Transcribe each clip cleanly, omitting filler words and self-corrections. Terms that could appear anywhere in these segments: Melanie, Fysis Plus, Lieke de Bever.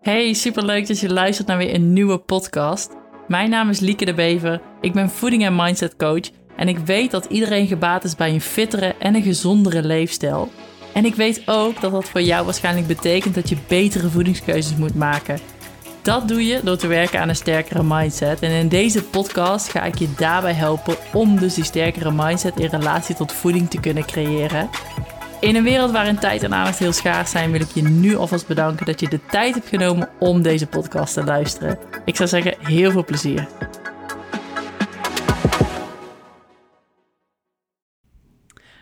Hey, superleuk dat je luistert naar weer een nieuwe podcast. Mijn naam is Lieke de Bever, ik ben voeding- en mindset coach en ik weet dat iedereen gebaat is bij een fittere en een gezondere leefstijl. En ik weet ook dat dat voor jou waarschijnlijk betekent dat je betere voedingskeuzes moet maken. Dat doe je door te werken aan een sterkere mindset. En in deze podcast ga ik je daarbij helpen om dus die sterkere mindset in relatie tot voeding te kunnen creëren. In een wereld waarin tijd en aandacht heel schaars zijn, wil ik je nu alvast bedanken dat je de tijd hebt genomen om deze podcast te luisteren. Ik zou zeggen, heel veel plezier.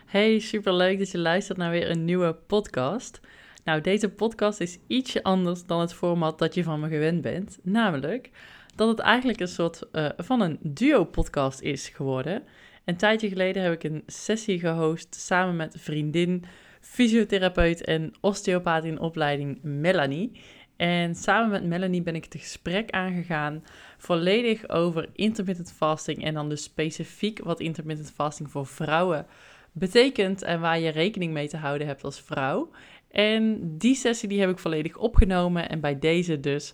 Hey, superleuk dat je luistert naar weer een nieuwe podcast. Nou, deze podcast is ietsje anders dan het format dat je van me gewend bent. Namelijk dat het eigenlijk een soort van een duo-podcast is geworden. Een tijdje geleden heb ik een sessie gehost samen met vriendin, fysiotherapeut en osteopaat in opleiding Melanie. En samen met Melanie ben ik het gesprek aangegaan volledig over intermittent fasting en dan dus specifiek wat intermittent fasting voor vrouwen betekent en waar je rekening mee te houden hebt als vrouw. En die sessie die heb ik volledig opgenomen en bij deze dus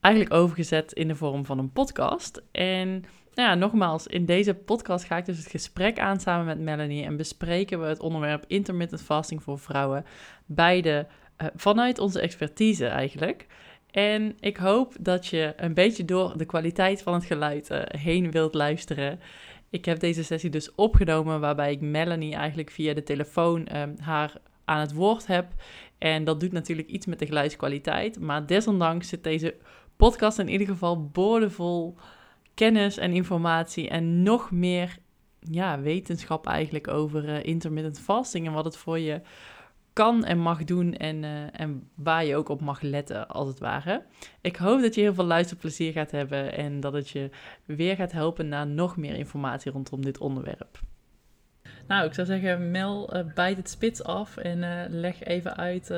eigenlijk overgezet in de vorm van een podcast. En nou ja, nogmaals, in deze podcast ga ik dus het gesprek aan samen met Melanie en bespreken we het onderwerp intermittent fasting voor vrouwen, beide vanuit onze expertise eigenlijk. En ik hoop dat je een beetje door de kwaliteit van het geluid heen wilt luisteren. Ik heb deze sessie dus opgenomen waarbij ik Melanie eigenlijk via de telefoon haar aan het woord heb. En dat doet natuurlijk iets met de geluidskwaliteit, maar desondanks zit deze podcast in ieder geval boordevol kennis en informatie en nog meer wetenschap eigenlijk over intermittent fasting en wat het voor je kan en mag doen en waar je ook op mag letten als het ware. Ik hoop dat je heel veel luisterplezier gaat hebben en dat het je weer gaat helpen naar nog meer informatie rondom dit onderwerp. Nou, ik zou zeggen, Mel, bijt het spits af en leg even uit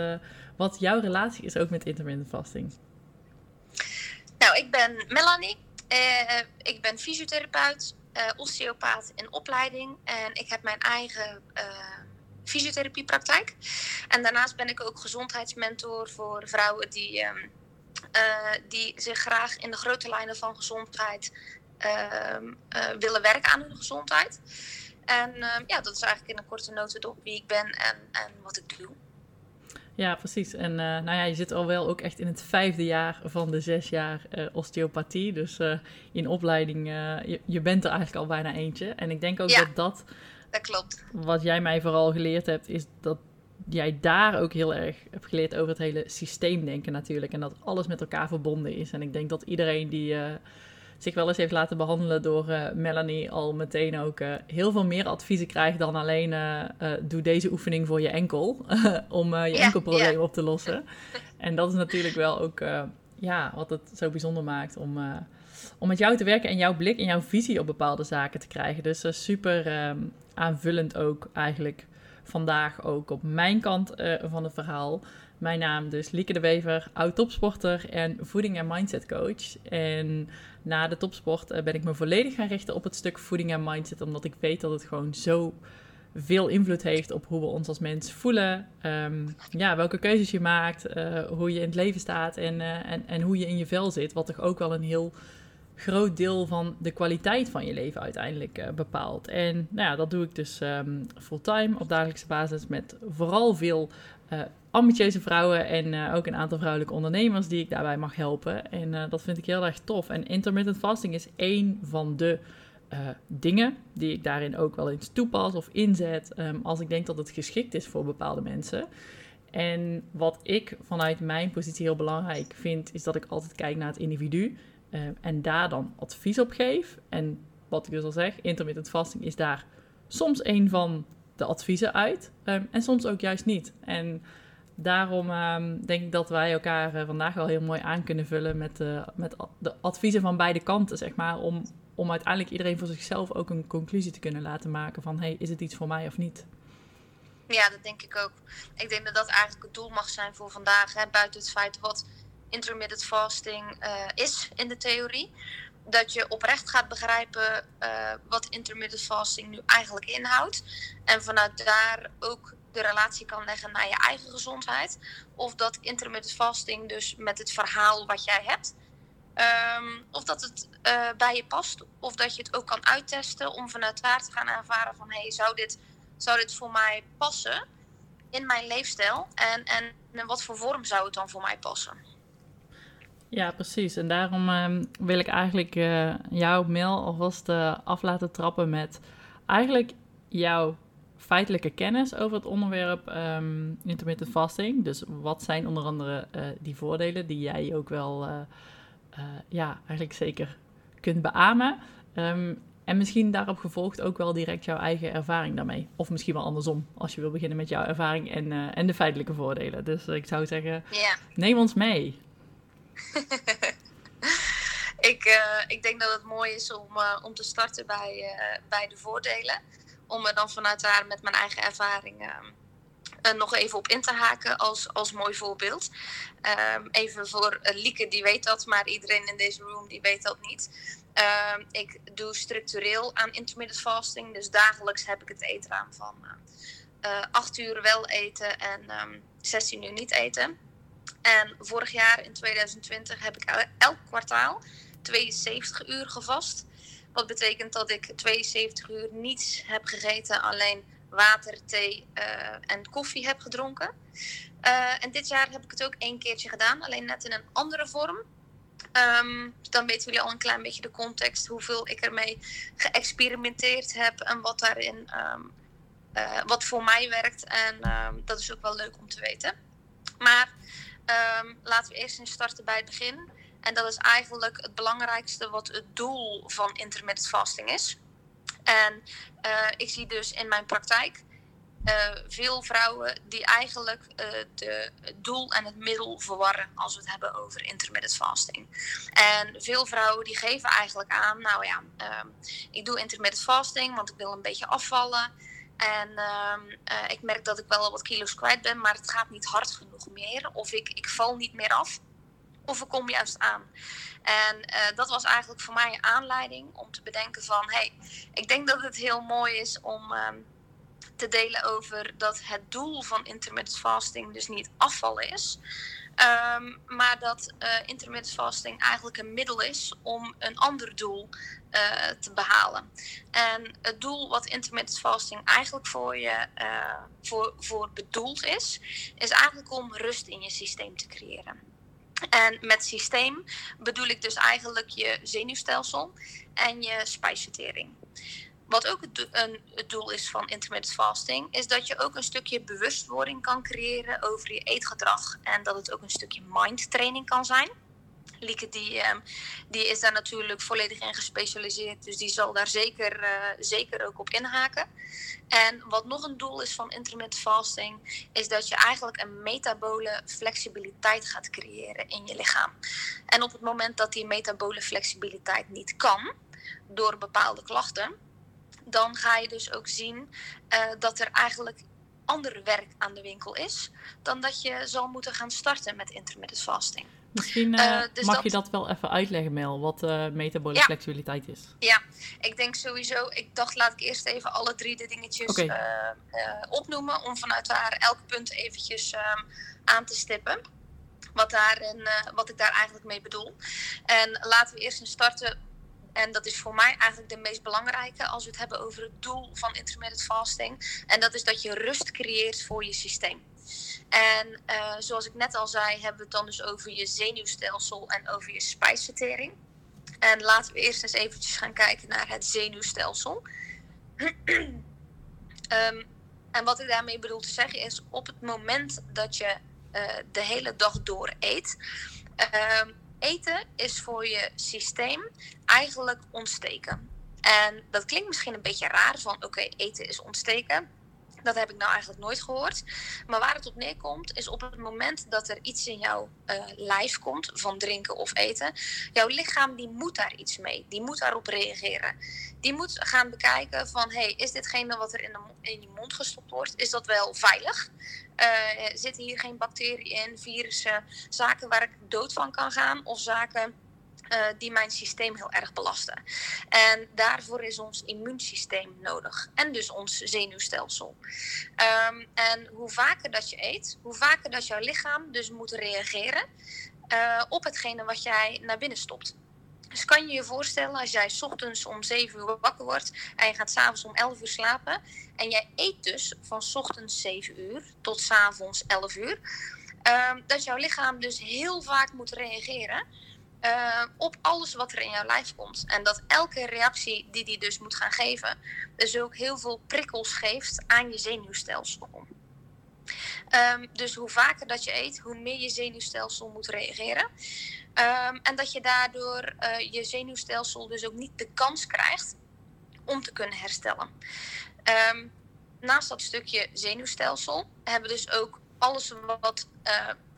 wat jouw relatie is ook met intermittent fasting. Nou, ik ben Melanie. Ik ben fysiotherapeut, osteopaat in opleiding en ik heb mijn eigen fysiotherapiepraktijk. En daarnaast ben ik ook gezondheidsmentor voor vrouwen die zich graag in de grote lijnen van gezondheid willen werken aan hun gezondheid. En dat is eigenlijk in een korte notendop wie ik ben en wat ik doe. Ja, precies. En je zit al wel ook echt in het 5e jaar van de 6 jaar osteopathie. Dus in opleiding, je bent er eigenlijk al bijna eentje. En ik denk ook dat klopt. Wat jij mij vooral geleerd hebt, is dat jij daar ook heel erg hebt geleerd over het hele systeemdenken natuurlijk. En dat alles met elkaar verbonden is. En ik denk dat iedereen die zich wel eens heeft laten behandelen door Melanie al meteen ook heel veel meer adviezen krijgt dan alleen doe deze oefening voor je enkel om je enkelprobleem op te lossen. En dat is natuurlijk wel ook wat het zo bijzonder maakt om met jou te werken en jouw blik en jouw visie op bepaalde zaken te krijgen. Dus super aanvullend ook eigenlijk vandaag ook op mijn kant van het verhaal. Mijn naam dus Lieke de Bever, oud-topsporter en voeding- en mindset coach. En na de topsport ben ik me volledig gaan richten op het stuk voeding en mindset, omdat ik weet dat het gewoon zo veel invloed heeft op hoe we ons als mens voelen. Welke keuzes je maakt, hoe je in het leven staat en hoe je in je vel zit. Wat toch ook wel een heel groot deel van de kwaliteit van je leven uiteindelijk bepaalt. En dat doe ik dus fulltime op dagelijkse basis met vooral veel ambitieuze vrouwen en ook een aantal vrouwelijke ondernemers die ik daarbij mag helpen. En dat vind ik heel erg tof. En intermittent fasting is één van de dingen die ik daarin ook wel eens toepas of inzet als ik denk dat het geschikt is voor bepaalde mensen. En wat ik vanuit mijn positie heel belangrijk vind, is dat ik altijd kijk naar het individu en daar dan advies op geef. En wat ik dus al zeg, intermittent fasting is daar soms één van de adviezen uit en soms ook juist niet. En daarom denk ik dat wij elkaar vandaag wel heel mooi aan kunnen vullen met de adviezen van beide kanten, zeg maar. Om uiteindelijk iedereen voor zichzelf ook een conclusie te kunnen laten maken van, hey, is het iets voor mij of niet? Ja, dat denk ik ook. Ik denk dat dat eigenlijk het doel mag zijn voor vandaag, hè? Buiten het feit wat intermittent fasting is in de theorie. Dat je oprecht gaat begrijpen wat intermittent fasting nu eigenlijk inhoudt. En vanuit daar ook de relatie kan leggen naar je eigen gezondheid. Of dat intermittent fasting dus met het verhaal wat jij hebt. Of dat het bij je past. Of dat je het ook kan uittesten om vanuit daar te gaan ervaren van... hey, zou dit voor mij passen in mijn leefstijl? En in wat voor vorm zou het dan voor mij passen? Ja, precies. En daarom wil ik eigenlijk jouw mail alvast af laten trappen met eigenlijk jouw feitelijke kennis over het onderwerp intermittent fasting. Dus wat zijn onder andere die voordelen die jij ook wel eigenlijk zeker kunt beamen. En misschien daarop gevolgd ook wel direct jouw eigen ervaring daarmee. Of misschien wel andersom, als je wil beginnen met jouw ervaring en de feitelijke voordelen. Dus ik zou zeggen, Neem ons mee. Ik denk dat het mooi is om te starten bij de voordelen. Om er dan vanuit daar met mijn eigen ervaring nog even op in te haken als mooi voorbeeld. Even voor Lieke, die weet dat, maar iedereen in deze room die weet dat niet. Ik doe structureel aan intermittent fasting, dus dagelijks heb ik het eetraam van 8 uur wel eten en 16 uur niet eten. En vorig jaar, in 2020, heb ik elk kwartaal 72 uur gevast. Wat betekent dat ik 72 uur niets heb gegeten, alleen water, thee en koffie heb gedronken. En dit jaar heb ik het ook 1 keertje gedaan, alleen net in een andere vorm. Dan weten jullie al een klein beetje de context, hoeveel ik ermee geëxperimenteerd heb en wat daarin wat voor mij werkt. En dat is ook wel leuk om te weten. Maar laten we eerst eens starten bij het begin. En dat is eigenlijk het belangrijkste wat het doel van intermittent fasting is. En ik zie dus in mijn praktijk veel vrouwen die eigenlijk het doel en het middel verwarren als we het hebben over intermittent fasting. En veel vrouwen die geven eigenlijk aan, ik doe intermittent fasting, want ik wil een beetje afvallen. En ik merk dat ik wel wat kilo's kwijt ben, maar het gaat niet hard genoeg meer. Of ik val niet meer af, of ik kom juist aan. En dat was eigenlijk voor mij een aanleiding om te bedenken van... hey, ik denk dat het heel mooi is om te delen over dat het doel van intermittent fasting dus niet afvallen is. Maar dat intermittent fasting eigenlijk een middel is om een ander doel te behalen. En het doel wat intermittent fasting eigenlijk voor je voor bedoeld is eigenlijk om rust in je systeem te creëren. En met systeem bedoel ik dus eigenlijk je zenuwstelsel en je spijsvertering. Wat ook het doel is van intermittent fasting, is dat je ook een stukje bewustwording kan creëren over je eetgedrag. En dat het ook een stukje mindtraining kan zijn. Lieke die is daar natuurlijk volledig in gespecialiseerd, dus die zal daar zeker ook op inhaken. En wat nog een doel is van intermittent fasting, is dat je eigenlijk een metabole flexibiliteit gaat creëren in je lichaam. En op het moment dat die metabole flexibiliteit niet kan, door bepaalde klachten... dan ga je dus ook zien dat er eigenlijk ander werk aan de winkel is... dan dat je zal moeten gaan starten met intermittent fasting. Misschien dus mag je dat wel even uitleggen, Mel, wat metabole flexibiliteit is. Ja, ik denk sowieso... Ik dacht, laat ik eerst even alle 3 de dingetjes opnoemen... om vanuit daar elk punt eventjes aan te stippen. Wat ik daar eigenlijk mee bedoel. En laten we eerst eens starten... En dat is voor mij eigenlijk de meest belangrijke als we het hebben over het doel van intermittent fasting. En dat is dat je rust creëert voor je systeem. En zoals ik net al zei, hebben we het dan dus over je zenuwstelsel en over je spijsvertering. En laten we eerst eens eventjes gaan kijken naar het zenuwstelsel. En wat ik daarmee bedoel te zeggen is, op het moment dat je de hele dag door eet... eten is voor je systeem eigenlijk ontsteken. En dat klinkt misschien een beetje raar van oké, eten is ontsteken. Dat heb ik nou eigenlijk nooit gehoord. Maar waar het op neerkomt is op het moment dat er iets in jouw lijf komt van drinken of eten. Jouw lichaam die moet daar iets mee. Die moet daarop reageren. Die moet gaan bekijken van is ditgene wat er in je mond gestopt wordt, is dat wel veilig? Zitten hier geen bacteriën in, virussen, zaken waar ik dood van kan gaan of zaken die mijn systeem heel erg belasten. En daarvoor is ons immuunsysteem nodig. En dus ons zenuwstelsel. En hoe vaker dat je eet, hoe vaker dat jouw lichaam dus moet reageren op hetgene wat jij naar binnen stopt. Dus kan je je voorstellen als jij 's ochtends om 7 uur wakker wordt en je gaat 's avonds om 11 uur slapen. En jij eet dus van 's ochtends 7 uur tot 's avonds 11 uur. Dat jouw lichaam dus heel vaak moet reageren op alles wat er in jouw lijf komt. En dat elke reactie die die dus moet gaan geven, dus ook heel veel prikkels geeft aan je zenuwstelsel. Dus hoe vaker dat je eet, hoe meer je zenuwstelsel moet reageren. En dat je daardoor je zenuwstelsel dus ook niet de kans krijgt om te kunnen herstellen. Naast dat stukje zenuwstelsel hebben we dus ook alles wat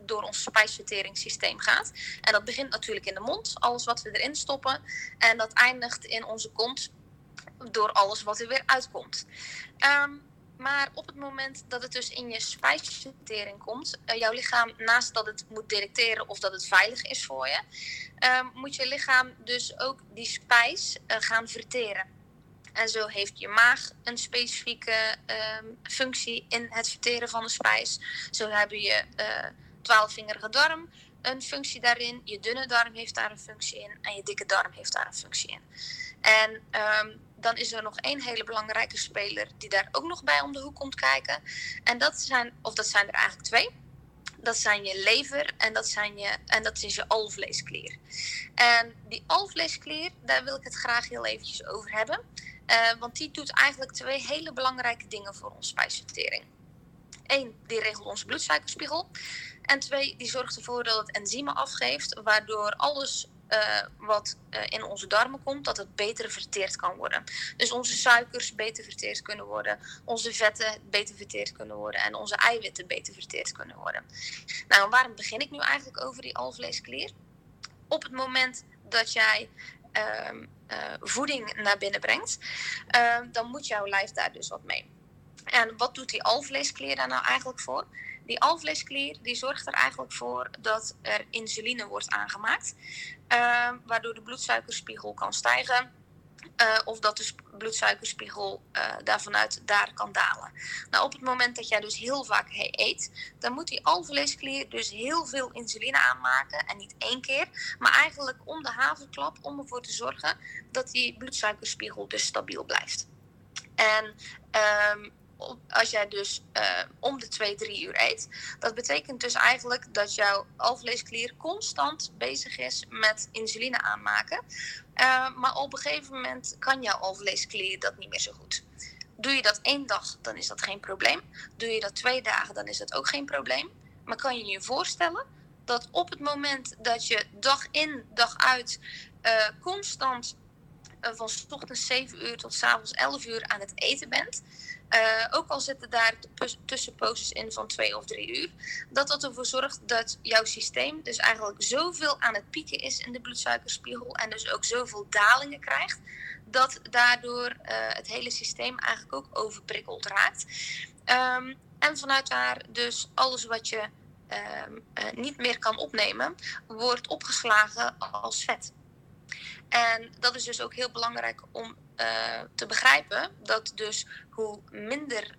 door ons spijsverteringssysteem gaat. En dat begint natuurlijk in de mond, alles wat we erin stoppen. En dat eindigt in onze kont door alles wat er weer uitkomt. Maar op het moment dat het dus in je spijsvertering komt, jouw lichaam, naast dat het moet detecteren of dat het veilig is voor je, moet je lichaam dus ook die spijs gaan verteren. En zo heeft je maag een specifieke functie in het verteren van de spijs. Zo hebben je 12-vingerige darm een functie daarin. Je dunne darm heeft daar een functie in. En je dikke darm heeft daar een functie in. En dan is er nog één hele belangrijke speler die daar ook nog bij om de hoek komt kijken. En dat zijn er eigenlijk twee. Dat zijn je lever en dat is je alvleesklier. En die alvleesklier, daar wil ik het graag heel eventjes over hebben. Want die doet eigenlijk twee hele belangrijke dingen voor onze spijsvertering. 1, die regelt onze bloedsuikerspiegel. En 2, die zorgt ervoor dat het enzymen afgeeft, waardoor alles wat in onze darmen komt, dat het beter verteerd kan worden. Dus onze suikers beter verteerd kunnen worden, onze vetten beter verteerd kunnen worden en onze eiwitten beter verteerd kunnen worden. Nou, waarom begin ik nu eigenlijk over die alvleesklier? Op het moment dat jij voeding naar binnen brengt, dan moet jouw lijf daar dus wat mee. En wat doet die alvleesklier daar nou eigenlijk voor? Die alvleesklier die zorgt er eigenlijk voor dat er insuline wordt aangemaakt, waardoor de bloedsuikerspiegel kan stijgen of dat de bloedsuikerspiegel daarvanuit daar kan dalen. Nou, op het moment dat jij dus heel vaak eet, dan moet die alvleesklier dus heel veel insuline aanmaken en niet 1 keer, maar eigenlijk om de haverklap om ervoor te zorgen dat die bloedsuikerspiegel dus stabiel blijft. En als jij dus om de 2-3 uur eet, dat betekent dus eigenlijk dat jouw alvleesklier constant bezig is met insuline aanmaken. Maar op een gegeven moment kan jouw alvleesklier dat niet meer zo goed. Doe je dat 1 dag, dan is dat geen probleem. Doe je dat 2 dagen, dan is dat ook geen probleem. Maar kan je je voorstellen dat op het moment dat je dag in, dag uit constant van 's ochtends 7 uur tot 's avonds 11 uur aan het eten bent, ook al zitten daar tussenposes in van 2 of 3 uur, dat ervoor zorgt dat jouw systeem dus eigenlijk zoveel aan het pieken is in de bloedsuikerspiegel en dus ook zoveel dalingen krijgt, dat daardoor het hele systeem eigenlijk ook overprikkeld raakt. En vanuit daar dus alles wat je niet meer kan opnemen, wordt opgeslagen als vet. En dat is dus ook heel belangrijk om te begrijpen, dat dus hoe minder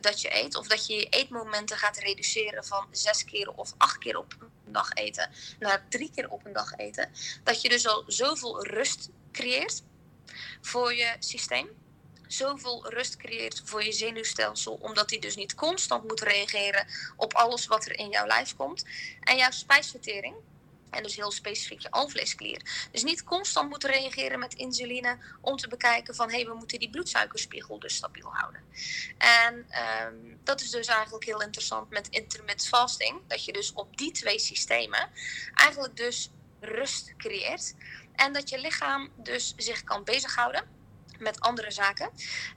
dat je eet, of dat je je eetmomenten gaat reduceren van 6 keer of 8 keer op een dag eten naar 3 keer op een dag eten, dat je dus al zoveel rust creëert voor je systeem, zoveel rust creëert voor je zenuwstelsel, omdat die dus niet constant moet reageren op alles wat er in jouw lijf komt. En jouw spijsvertering, en dus heel specifiek je alvleesklier, dus niet constant moet reageren met insuline om te bekijken van we moeten die bloedsuikerspiegel dus stabiel houden. En dat is dus eigenlijk heel interessant met intermittent fasting. Dat je dus op die 2 systemen eigenlijk dus rust creëert. En dat je lichaam dus zich kan bezighouden met andere zaken.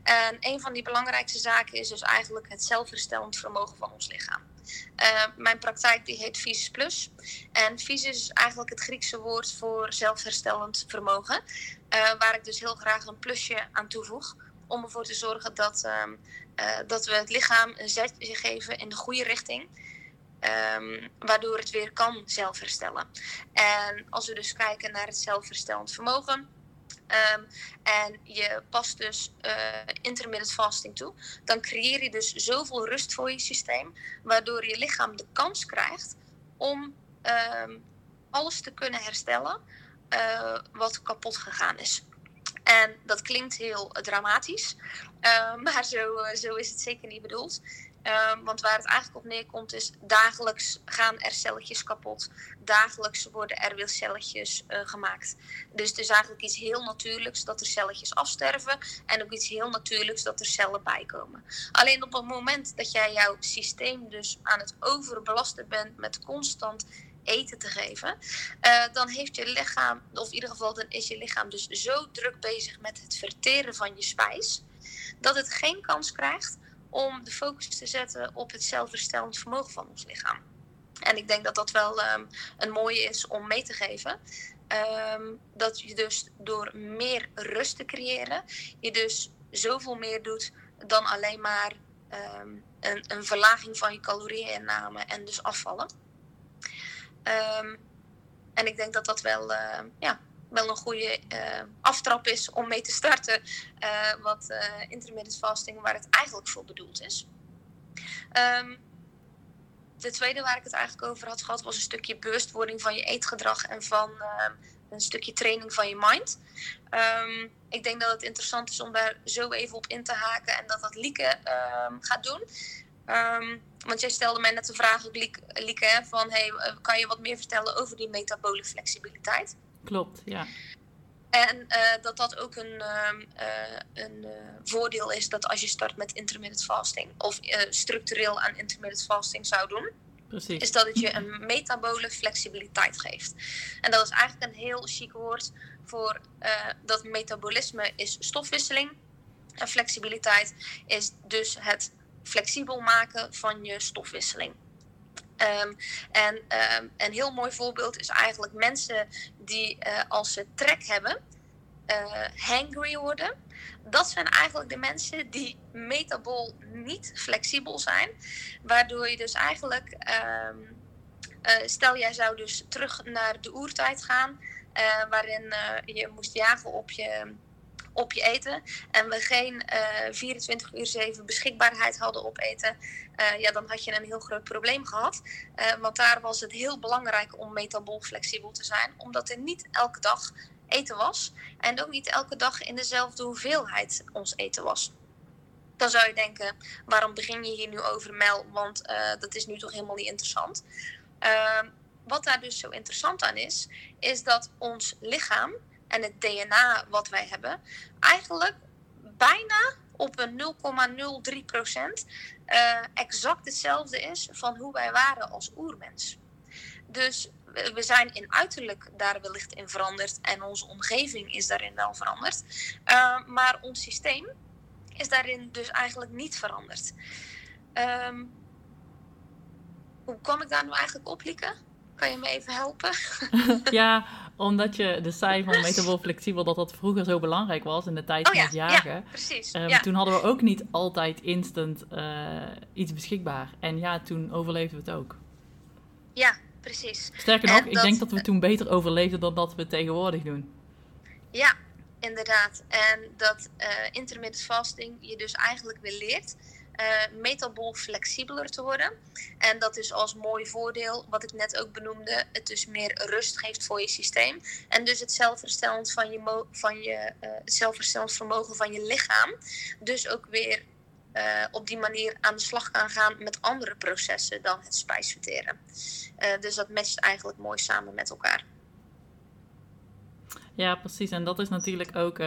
En een van die belangrijkste zaken is dus eigenlijk het zelfherstellend vermogen van ons lichaam. Mijn praktijk die heet Fysis Plus. En Fysis is eigenlijk het Griekse woord voor zelfherstellend vermogen. Waar ik dus heel graag een plusje aan toevoeg. Om ervoor te zorgen dat we het lichaam een zetje geven in de goede richting. Waardoor het weer kan zelfherstellen. En als we dus kijken naar het zelfherstellend vermogen. En je past dus intermittent fasting toe. Dan creëer je dus zoveel rust voor je systeem. Waardoor je lichaam de kans krijgt om alles te kunnen herstellen wat kapot gegaan is. En dat klinkt heel dramatisch. Maar zo is het zeker niet bedoeld. Want waar het eigenlijk op neerkomt is, dagelijks gaan er celletjes kapot. Dagelijks worden er weer celletjes gemaakt. Dus het is eigenlijk iets heel natuurlijks dat er celletjes afsterven. En ook iets heel natuurlijks dat er cellen bijkomen. Alleen op het moment dat jij jouw systeem dus aan het overbelasten bent met constant eten te geven, dan heeft je lichaam, of in ieder geval dan is je lichaam dus zo druk bezig met het verteren van je spijs, dat het geen kans krijgt om de focus te zetten op het zelfherstellend vermogen van ons lichaam. En ik denk dat dat wel een mooie is om mee te geven. Dat je dus door meer rust te creëren, je dus zoveel meer doet dan alleen maar een verlaging van je calorieënname en dus afvallen. En ik denk dat dat wel een goede aftrap is om mee te starten wat intermittent fasting, waar het eigenlijk voor bedoeld is. De tweede waar ik het eigenlijk over had gehad was een stukje bewustwording van je eetgedrag en van een stukje training van je mind. Ik denk dat het interessant is om daar zo even op in te haken en dat Lieke gaat doen. Want jij stelde mij net de vraag, Lieke, van kan je wat meer vertellen over die metabole flexibiliteit? Klopt, ja. En dat ook een voordeel is dat als je start met intermittent fasting of structureel aan intermittent fasting zou doen. Precies. Is dat het je een metabole flexibiliteit geeft. En dat is eigenlijk een heel chic woord voor dat metabolisme is stofwisseling. En flexibiliteit is dus het flexibel maken van je stofwisseling. En een heel mooi voorbeeld is eigenlijk mensen die als ze trek hebben, hangry worden. Dat zijn eigenlijk de mensen die metabool niet flexibel zijn. Waardoor je dus eigenlijk, stel jij zou dus terug naar de oertijd gaan. Waarin je moest jagen op je eten en we geen 24/7 beschikbaarheid hadden op eten, dan had je een heel groot probleem gehad. Want daar was het heel belangrijk om metabool flexibel te zijn, omdat er niet elke dag eten was en ook niet elke dag in dezelfde hoeveelheid ons eten was. Dan zou je denken, waarom begin je hier nu over, Mel? Want dat is nu toch helemaal niet interessant. Wat daar dus zo interessant aan is dat ons lichaam en het DNA wat wij hebben, eigenlijk bijna op een 0,03% exact hetzelfde is van hoe wij waren als oermens. Dus we zijn in uiterlijk daar wellicht in veranderd en onze omgeving is daarin wel veranderd. Maar ons systeem is daarin dus eigenlijk niet veranderd. Hoe kwam ik daar nu eigenlijk op, Lieke? Kan je me even helpen? Ja, omdat je de saai van metabool flexibel, dat vroeger zo belangrijk was in de tijd van het jagen. Ja, precies. Toen hadden we ook niet altijd instant iets beschikbaar. En ja, toen overleefden we het ook. Ja, precies. Sterker nog, ik denk dat we toen beter overleefden dan dat we tegenwoordig doen. Ja, inderdaad. En dat intermittent fasting je dus eigenlijk weer leert metabool flexibeler te worden. En dat is als mooi voordeel, wat ik net ook benoemde, het dus meer rust geeft voor je systeem. En dus het zelfherstellend vermogen van je lichaam. Dus ook weer op die manier aan de slag kan gaan met andere processen dan het spijsverteren. Dus dat matcht eigenlijk mooi samen met elkaar. Ja, precies. En dat is natuurlijk ook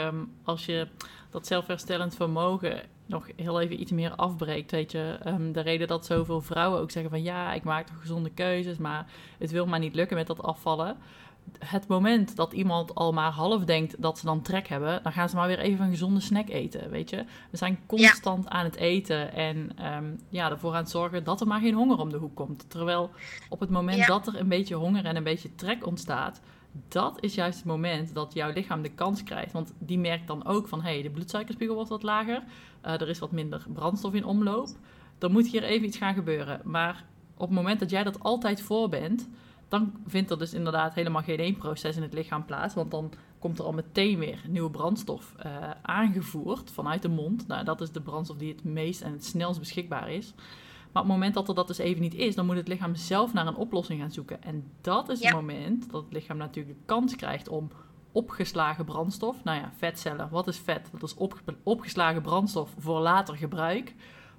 als je dat zelfherstellend vermogen nog heel even iets meer afbreekt, weet je. De reden dat zoveel vrouwen ook zeggen van ja, ik maak toch gezonde keuzes, maar het wil maar niet lukken met dat afvallen. Het moment dat iemand al maar half denkt dat ze dan trek hebben, dan gaan ze maar weer even een gezonde snack eten, weet je. We zijn constant aan het eten en ervoor aan het zorgen dat er maar geen honger om de hoek komt. Terwijl op het moment dat er een beetje honger en een beetje trek ontstaat, dat is juist het moment dat jouw lichaam de kans krijgt. Want die merkt dan ook van, de bloedsuikerspiegel wordt wat lager. Er is wat minder brandstof in omloop. Er moet hier even iets gaan gebeuren. Maar op het moment dat jij dat altijd voor bent, dan vindt er dus inderdaad helemaal geen één proces in het lichaam plaats. Want dan komt er al meteen weer nieuwe brandstof aangevoerd vanuit de mond. Nou, dat is de brandstof die het meest en het snelst beschikbaar is. Maar op het moment dat er dat dus even niet is, dan moet het lichaam zelf naar een oplossing gaan zoeken. En dat is het moment dat het lichaam natuurlijk de kans krijgt om opgeslagen brandstof. Nou ja, vetcellen, wat is vet? Dat is opgeslagen brandstof voor later gebruik.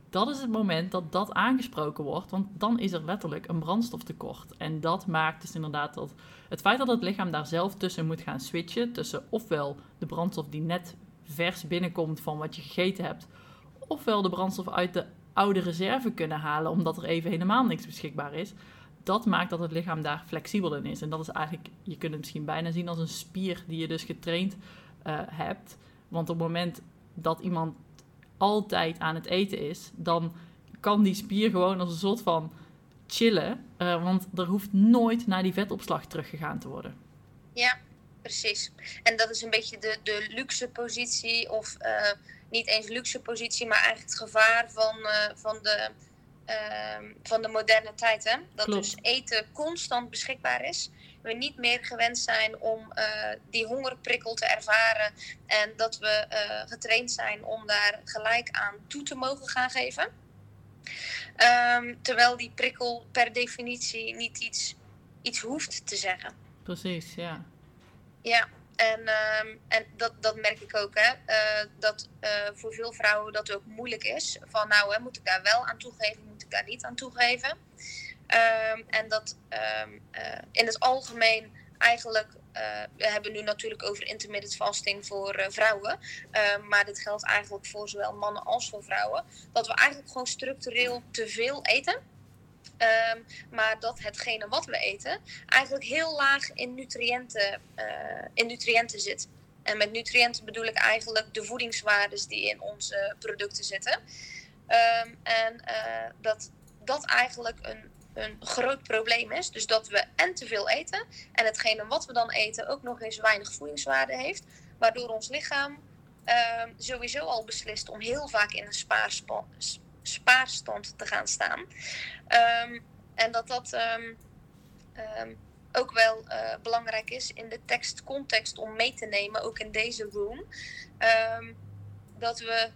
Dat is het moment dat dat aangesproken wordt, want dan is er letterlijk een brandstoftekort. En dat maakt dus inderdaad dat het feit dat het lichaam daar zelf tussen moet gaan switchen, tussen ofwel de brandstof die net vers binnenkomt van wat je gegeten hebt, ofwel de brandstof uit de oude reserve kunnen halen, omdat er even helemaal niks beschikbaar is. Dat maakt dat het lichaam daar flexibel in is. En dat is eigenlijk, je kunt het misschien bijna zien als een spier die je dus getraind hebt. Want op het moment dat iemand altijd aan het eten is, dan kan die spier gewoon als een soort van chillen. Want er hoeft nooit naar die vetopslag teruggegaan te worden. Ja, precies. En dat is een beetje de luxe positie of niet eens luxe positie, maar eigenlijk het gevaar van de moderne tijd, hè? Dat klopt. Dus eten constant beschikbaar is. We niet meer gewend zijn om die hongerprikkel te ervaren. En dat we getraind zijn om daar gelijk aan toe te mogen gaan geven. Terwijl die prikkel per definitie niet iets hoeft te zeggen. Precies, ja. Ja, en dat merk ik ook, hè. Dat voor veel vrouwen dat ook moeilijk is. Van nou, hè, moet ik daar wel aan toegeven, moet ik daar niet aan toegeven? En dat in het algemeen eigenlijk, we hebben nu natuurlijk over intermittent fasting voor vrouwen. Maar dit geldt eigenlijk voor zowel mannen als voor vrouwen. Dat we eigenlijk gewoon structureel te veel eten. Maar dat hetgene wat we eten eigenlijk heel laag in nutriënten zit. En met nutriënten bedoel ik eigenlijk de voedingswaardes die in onze producten zitten. En dat eigenlijk een groot probleem is. Dus dat we en te veel eten en hetgene wat we dan eten ook nog eens weinig voedingswaarde heeft. Waardoor ons lichaam sowieso al beslist om heel vaak in een spaarstand te gaan staan. En dat ook wel belangrijk is in de context om mee te nemen, ook in deze room. Dat we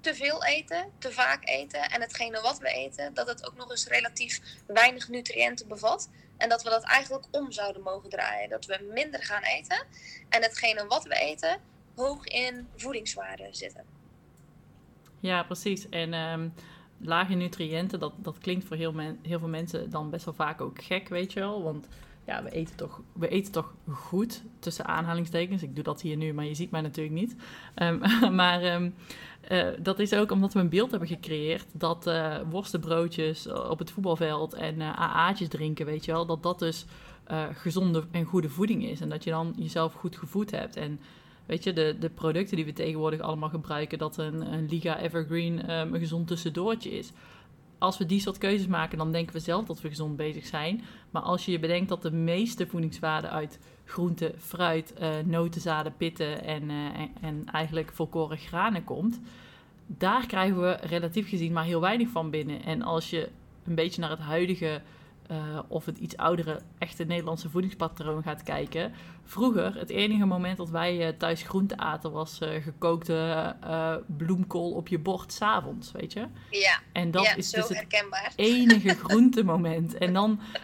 te veel eten, te vaak eten en hetgene wat we eten, dat het ook nog eens relatief weinig nutriënten bevat. En dat we dat eigenlijk om zouden mogen draaien. Dat we minder gaan eten en hetgene wat we eten hoog in voedingswaarde zitten. Ja, precies. En lage nutriënten, dat klinkt voor heel veel mensen dan best wel vaak ook gek, weet je wel. Want ja, we eten toch goed, tussen aanhalingstekens. Ik doe dat hier nu, maar je ziet mij natuurlijk niet. Maar dat is ook omdat we een beeld hebben gecreëerd dat worstenbroodjes op het voetbalveld en AA'tjes drinken, weet je wel. Dat dus gezonde en goede voeding is en dat je dan jezelf goed gevoed hebt. En weet je, de producten die we tegenwoordig allemaal gebruiken, dat een Liga Evergreen een gezond tussendoortje is. Als we die soort keuzes maken, dan denken we zelf dat we gezond bezig zijn. Maar als je bedenkt dat de meeste voedingswaarde uit groente, fruit, noten, zaden, pitten en eigenlijk volkoren granen komt, daar krijgen we relatief gezien maar heel weinig van binnen. En als je een beetje naar het huidige of het iets oudere, echte Nederlandse voedingspatroon gaat kijken. Vroeger, het enige moment dat wij thuis groente aten was gekookte bloemkool op je bord 's avonds, weet je? Ja, en dat is dus herkenbaar. Het enige groentemoment. En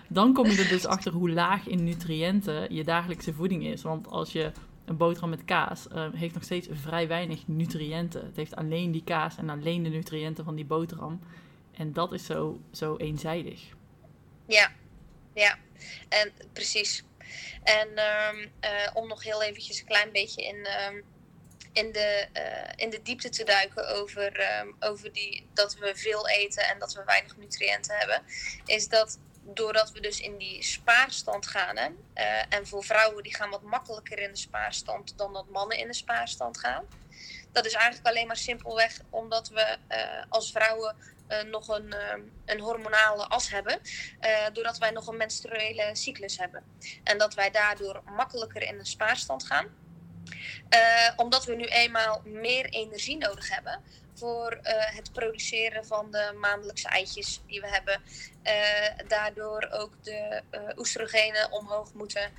dan kom je er dus achter hoe laag in nutriënten je dagelijkse voeding is. Want als je een boterham met kaas heeft nog steeds vrij weinig nutriënten. Het heeft alleen die kaas en alleen de nutriënten van die boterham. En dat is zo eenzijdig. Ja, en precies. En om nog heel eventjes een klein beetje in de diepte te duiken over dat we veel eten en dat we weinig nutriënten hebben, is dat doordat we dus in die spaarstand gaan, hè, en voor vrouwen die gaan wat makkelijker in de spaarstand dan dat mannen in de spaarstand gaan. Dat is eigenlijk alleen maar simpelweg omdat we als vrouwen nog een hormonale as hebben, doordat wij nog een menstruele cyclus hebben. En dat wij daardoor makkelijker in een spaarstand gaan. Omdat we nu eenmaal meer energie nodig hebben voor het produceren van de maandelijkse eitjes die we hebben. Daardoor ook de oestrogenen omhoog moeten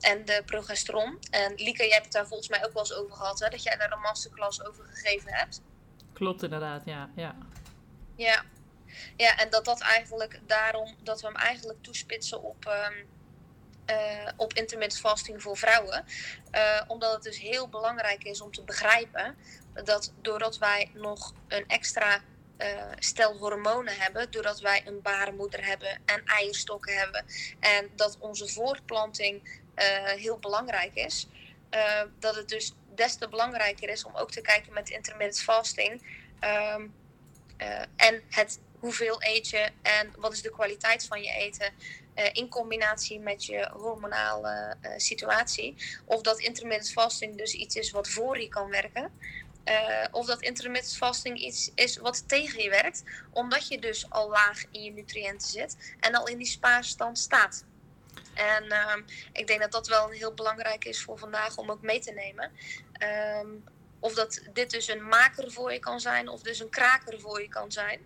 en de progesteron. En Lieke, jij hebt het daar volgens mij ook wel eens over gehad, hè? Dat jij daar een masterclass over gegeven hebt. Klopt inderdaad, ja. Ja, en dat eigenlijk daarom dat we hem eigenlijk toespitsen op intermittent fasting voor vrouwen. Omdat het dus heel belangrijk is om te begrijpen dat doordat wij nog een extra stel hormonen hebben, doordat wij een baarmoeder hebben en eierstokken hebben en dat onze voortplanting heel belangrijk is, dat het dus des te belangrijker is om ook te kijken met intermittent fasting en het hoeveel eet je en wat is de kwaliteit van je eten in combinatie met je hormonale situatie. Of dat intermittent fasting dus iets is wat voor je kan werken. Of dat intermittent fasting iets is wat tegen je werkt. Omdat je dus al laag in je nutriënten zit en al in die spaarstand staat. En ik denk dat dat wel een heel belangrijk is voor vandaag om ook mee te nemen. Of dat dit dus een maker voor je kan zijn of dus een kraker voor je kan zijn.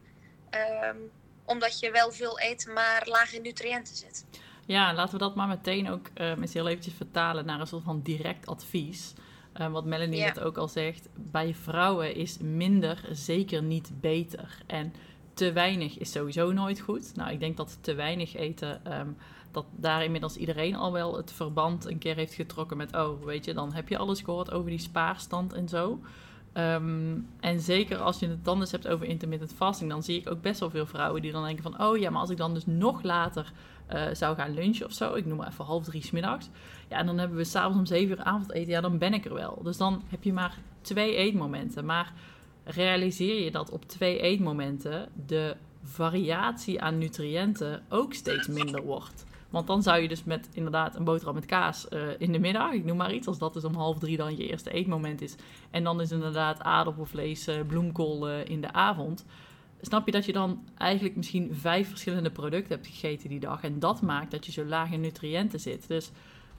Omdat je wel veel eet, maar laag in nutriënten zit. Ja, laten we dat maar meteen ook eens heel eventjes vertalen naar een soort van direct advies. Wat Melanie net ook al zegt, bij vrouwen is minder zeker niet beter. En te weinig is sowieso nooit goed. Nou, ik denk dat te weinig eten, dat daar inmiddels iedereen al wel het verband een keer heeft getrokken met, oh, weet je, dan heb je alles gehoord over die spaarstand en zo. En zeker als je het dan dus hebt over intermittent fasting, dan zie ik ook best wel veel vrouwen die dan denken van, oh ja, maar als ik dan dus nog later zou gaan lunchen of zo, ik noem maar even 2:30 middags, ja, en dan hebben we s'avonds om 7:00 avondeten, ja, dan ben ik er wel. Dus dan heb je maar 2 eetmomenten. Maar realiseer je dat op 2 eetmomenten de variatie aan nutriënten ook steeds minder wordt. Want dan zou je dus met inderdaad een boterham met kaas in de middag, ik noem maar iets, als dat dus om 2:30 dan je eerste eetmoment is. En dan is inderdaad aardappelvlees, bloemkool in de avond. Snap je dat je dan eigenlijk misschien 5 verschillende producten hebt gegeten die dag. En dat maakt dat je zo laag in nutriënten zit. Dus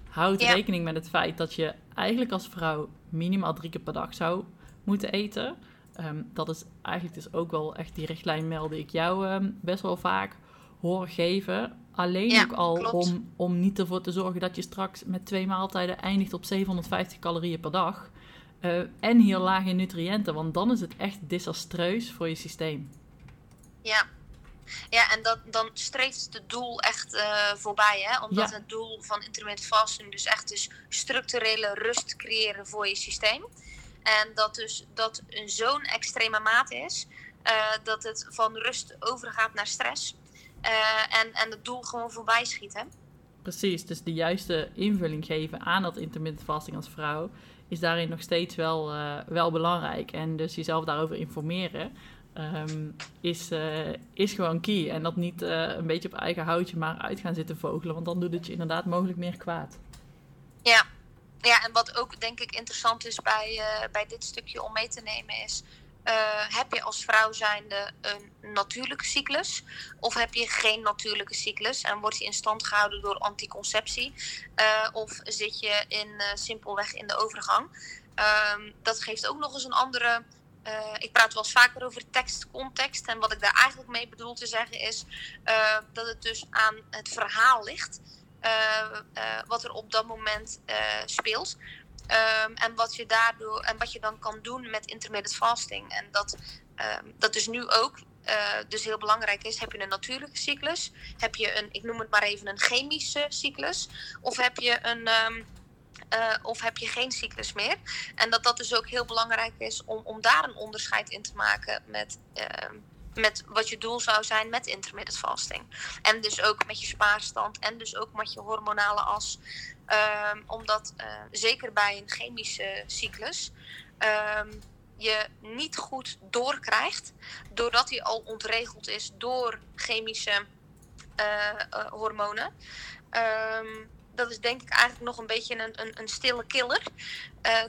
houd rekening met het feit dat je eigenlijk als vrouw minimaal 3 keer per dag zou moeten eten. Dat is eigenlijk dus ook wel echt die richtlijn meldde ik jou best wel vaak hoor geven. Alleen ook al om niet ervoor te zorgen dat je straks met 2 maaltijden eindigt op 750 calorieën per dag. En heel laag in nutriënten, want dan is het echt desastreus voor je systeem. Ja, en dan streeft het doel echt voorbij, hè? Omdat het doel van intermittent fasting dus echt is structurele rust creëren voor je systeem. En dat dus dat zo'n extreme mate is, dat het van rust overgaat naar stress. En het doel gewoon voorbij schieten. Precies, dus de juiste invulling geven aan dat intermittent fasting als vrouw is daarin nog steeds wel belangrijk. En dus jezelf daarover informeren is gewoon key. En dat niet een beetje op eigen houtje maar uit gaan zitten vogelen, want dan doet het je inderdaad mogelijk meer kwaad. Ja, en wat ook denk ik interessant is bij dit stukje om mee te nemen is, heb je als vrouw zijnde een natuurlijke cyclus of heb je geen natuurlijke cyclus en wordt die in stand gehouden door anticonceptie of zit je simpelweg in de overgang? Dat geeft ook nog eens een andere. Ik praat wel eens vaker over tekst-context en wat ik daar eigenlijk mee bedoel te zeggen is dat het dus aan het verhaal ligt wat er op dat moment speelt. En wat je dan kan doen met intermittent fasting. En dat dus nu ook dus heel belangrijk is. Heb je een natuurlijke cyclus? Heb je ik noem het maar even een chemische cyclus? Of heb je of heb je geen cyclus meer? En dat dus ook heel belangrijk is om daar een onderscheid in te maken met wat je doel zou zijn met intermittent fasting. En dus ook met je spaarstand en dus ook met je hormonale as. Omdat zeker bij een chemische cyclus je niet goed doorkrijgt doordat hij al ontregeld is door chemische hormonen. Dat is denk ik eigenlijk nog een beetje een stille killer.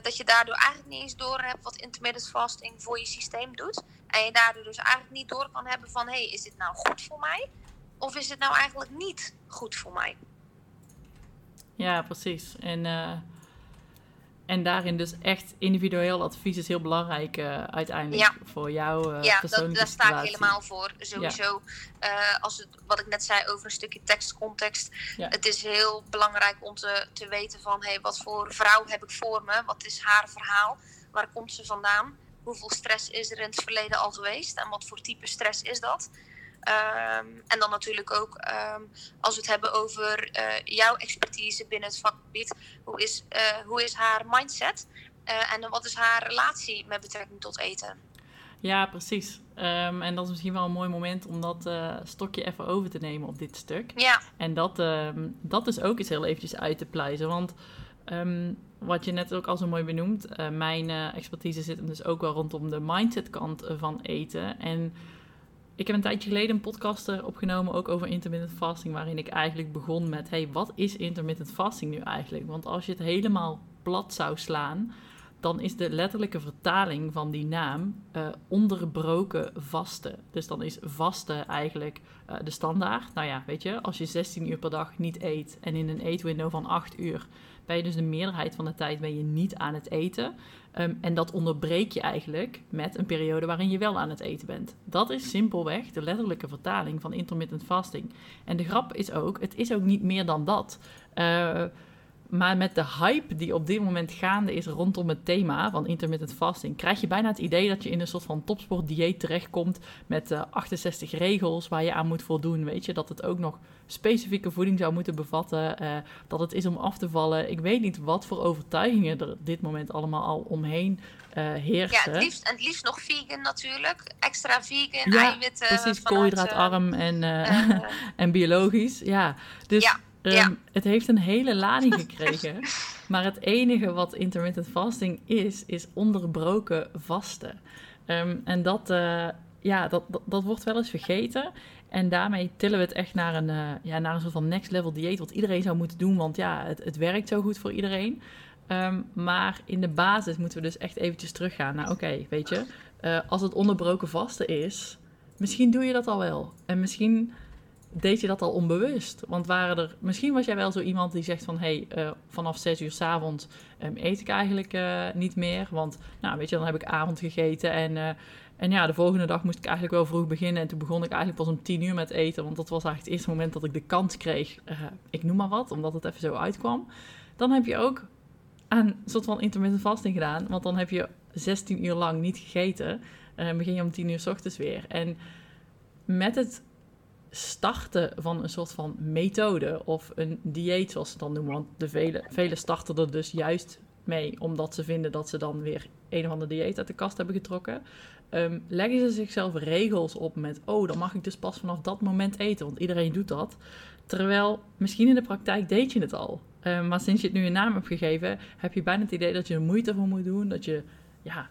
Dat je daardoor eigenlijk niet eens door hebt wat intermittent fasting voor je systeem doet. En je daardoor dus eigenlijk niet door kan hebben van, hey, is dit nou goed voor mij? Of is dit nou eigenlijk niet goed voor mij? Ja, precies. En En daarin dus echt individueel advies is heel belangrijk uiteindelijk voor jou persoonlijke daar sta ik helemaal voor. Sowieso, wat ik net zei over een stukje tekstcontext. Ja. Het is heel belangrijk om te weten van... Hey, wat voor vrouw heb ik voor me? Wat is haar verhaal? Waar komt ze vandaan? Hoeveel stress is er in het verleden al geweest? En wat voor type stress is dat? En dan natuurlijk ook als we het hebben over jouw expertise binnen het vakgebied. Hoe is haar mindset? En wat is haar relatie met betrekking tot eten? Ja, precies. En dat is misschien wel een mooi moment om dat stokje even over te nemen op dit stuk. Ja. En dat is ook eens heel eventjes uit te pluizen. Want wat je net ook al zo mooi benoemt. Mijn expertise zit hem dus ook wel rondom de mindset kant van eten. En... ik heb een tijdje geleden een podcast opgenomen, ook over intermittent fasting, waarin ik eigenlijk begon met, hey, wat is intermittent fasting nu eigenlijk? Want als je het helemaal plat zou slaan, dan is de letterlijke vertaling van die naam onderbroken vasten. Dus dan is vasten eigenlijk de standaard. Nou ja, weet je, als je 16 uur per dag niet eet en in een eetwindow van 8 uur... ben je dus de meerderheid van de tijd ben je niet aan het eten. En dat onderbreek je eigenlijk met een periode waarin je wel aan het eten bent. Dat is simpelweg de letterlijke vertaling van intermittent fasting. En de grap is ook, het is ook niet meer dan dat. Maar met de hype die op dit moment gaande is rondom het thema van intermittent fasting... krijg je bijna het idee dat je in een soort van topsportdieet terechtkomt... met 68 regels waar je aan moet voldoen. Weet je, dat het ook nog specifieke voeding zou moeten bevatten. Dat het is om af te vallen. Ik weet niet wat voor overtuigingen er dit moment allemaal al omheen heersen. Ja, het liefst nog vegan natuurlijk. Extra vegan, ja, eiwitten. Precies, koolhydraatarm en biologisch. Ja, dus... ja. Het heeft een hele lading gekregen. Maar het enige wat intermittent fasting is onderbroken vasten. En dat wordt wel eens vergeten. En daarmee tillen we het echt naar een soort van next level dieet. Wat iedereen zou moeten doen, want ja, het werkt zo goed voor iedereen. Maar in de basis moeten we dus echt eventjes teruggaan. Nou oké, weet je, als het onderbroken vasten is... misschien doe je dat al wel. En misschien... deed je dat al onbewust? Want misschien was jij wel zo iemand die zegt van... hey, vanaf 6 uur 's avonds eet ik eigenlijk niet meer. Want, nou weet je, dan heb ik avond gegeten. En ja, de volgende dag moest ik eigenlijk wel vroeg beginnen. En toen begon ik eigenlijk pas om 10 uur met eten. Want dat was eigenlijk het eerste moment dat ik de kans kreeg. Ik noem maar wat, omdat het even zo uitkwam. Dan heb je ook aan een soort van intermittent fasting gedaan. Want dan heb je 16 uur lang niet gegeten. Begin je om 10 uur 's ochtends weer. En met het... starten van een soort van methode of een dieet, zoals ze dan noemen. Want de velen starten er dus juist mee, omdat ze vinden dat ze dan weer een of ander dieet uit de kast hebben getrokken. Leggen ze zichzelf regels op met, dan mag ik dus pas vanaf dat moment eten, want iedereen doet dat. Terwijl, misschien in de praktijk deed je het al. Maar sinds je het nu een naam hebt gegeven, heb je bijna het idee dat je er moeite voor moet doen, dat je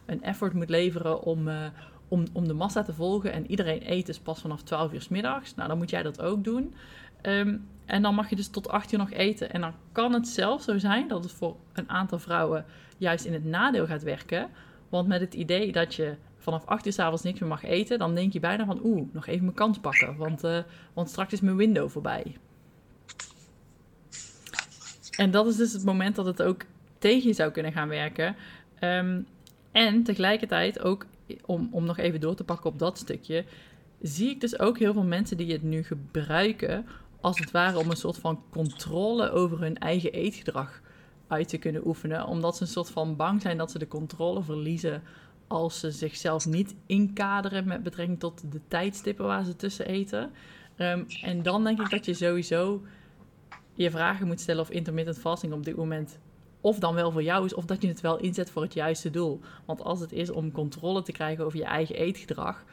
een effort moet leveren om de massa te volgen. En iedereen eet dus pas vanaf 12 uur 's middags. Nou, dan moet jij dat ook doen. En dan mag je dus tot 8 uur nog eten. En dan kan het zelfs zo zijn dat het voor een aantal vrouwen juist in het nadeel gaat werken. Want met het idee dat je vanaf 8 uur 's avonds niks meer mag eten, dan denk je bijna van, nog even mijn kans pakken. Want straks is mijn window voorbij. En dat is dus het moment dat het ook tegen je zou kunnen gaan werken. En tegelijkertijd ook... Om nog even door te pakken op dat stukje... zie ik dus ook heel veel mensen die het nu gebruiken... als het ware om een soort van controle over hun eigen eetgedrag uit te kunnen oefenen. Omdat ze een soort van bang zijn dat ze de controle verliezen... als ze zichzelf niet inkaderen met betrekking tot de tijdstippen waar ze tussen eten. En dan denk ik dat je sowieso je vragen moet stellen... of intermittent fasting op dit moment... of dan wel voor jou is, of dat je het wel inzet voor het juiste doel. Want als het is om controle te krijgen over je eigen eetgedrag...